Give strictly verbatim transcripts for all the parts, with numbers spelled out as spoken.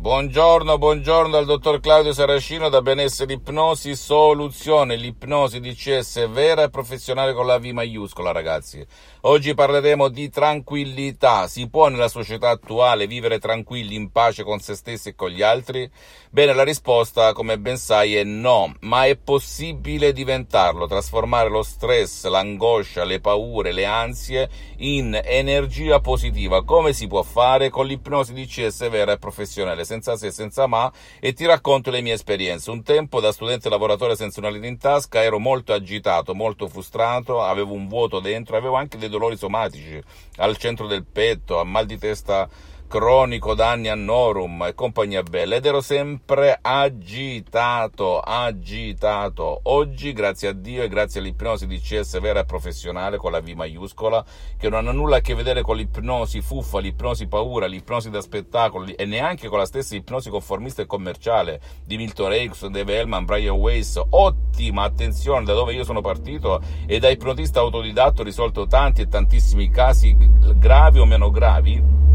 Buongiorno, buongiorno al dottor Claudio Saracino da Benessere Ipnosi Soluzione, l'ipnosi D C S vera e professionale con la V maiuscola, ragazzi. Oggi parleremo di tranquillità. Si può nella società attuale vivere tranquilli, in pace con se stessi e con gli altri? Bene, la risposta, come ben sai, è no, ma è possibile diventarlo, trasformare lo stress, l'angoscia, le paure, le ansie in energia positiva. Come si può fare? Con l'ipnosi D C S vera e professionale, senza se senza ma, e ti racconto le mie esperienze. Un tempo, da studente lavoratore senza una lira in tasca, ero molto agitato, molto frustrato, avevo un vuoto dentro, avevo anche dei dolori somatici al centro del petto, a mal di testa cronico da anni annorum e compagnia bella, ed ero sempre agitato, agitato. Oggi, grazie a Dio e grazie all'ipnosi D C S vera e professionale con la V maiuscola, che non ha nulla a che vedere con l'ipnosi fuffa, l'ipnosi paura, l'ipnosi da spettacolo e neanche con la stessa ipnosi conformista e commerciale di Milton Erickson, David Elman, Brian Weiss, ottima attenzione, da dove io sono partito, e da ipnotista autodidatto ho risolto tanti e tantissimi casi gravi o meno gravi,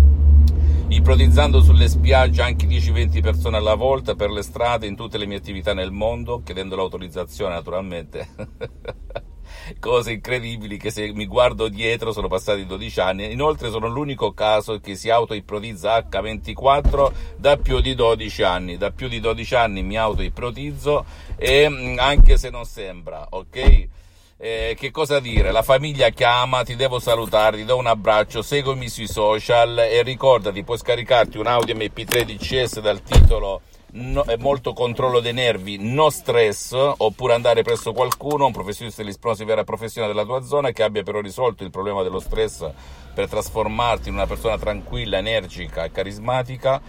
ipnotizzando sulle spiagge anche dieci venti persone alla volta, per le strade, in tutte le mie attività nel mondo, chiedendo l'autorizzazione naturalmente. Cose incredibili che, se mi guardo dietro, sono passati dodici anni. Inoltre sono l'unico caso che si autoipnotizza acca ventiquattro da più di dodici anni. Da più di dodici anni mi autoipnotizzo, e anche se non sembra, ok? Eh, che cosa dire? La famiglia chiama, ti devo salutare, ti do un abbraccio, seguimi sui social e ricordati, puoi scaricarti un audio M P tre D C S dal titolo No, è molto controllo dei nervi, no stress, oppure andare presso qualcuno, un professionista dell'ipnosi vera professionale della tua zona, che abbia però risolto il problema dello stress, per trasformarti in una persona tranquilla, energica e carismatica.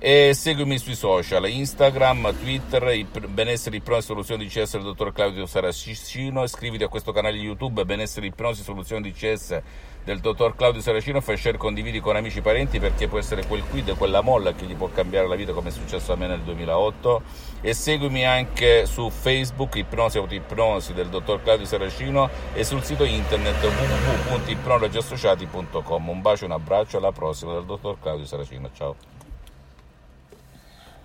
E seguimi sui social, Instagram, Twitter, Benessere Ipnosi Soluzione D C S del dottor Claudio Saracino. Iscriviti a questo canale YouTube, Benessere Ipnosi Soluzione D C S del dottor Claudio Saracino. Fai share, condividi con amici e parenti, perché può essere quel quid, quella molla che gli può cambiare la vita, come è successo a me nel duemilaotto. E seguimi anche su Facebook, Ipnosi Autoipnosi del dottor Claudio Saracino, e sul sito internet w w w punto ipnologiassociati punto com. Un bacio, un abbraccio, alla prossima dal dottor Claudio Saracino. Ciao.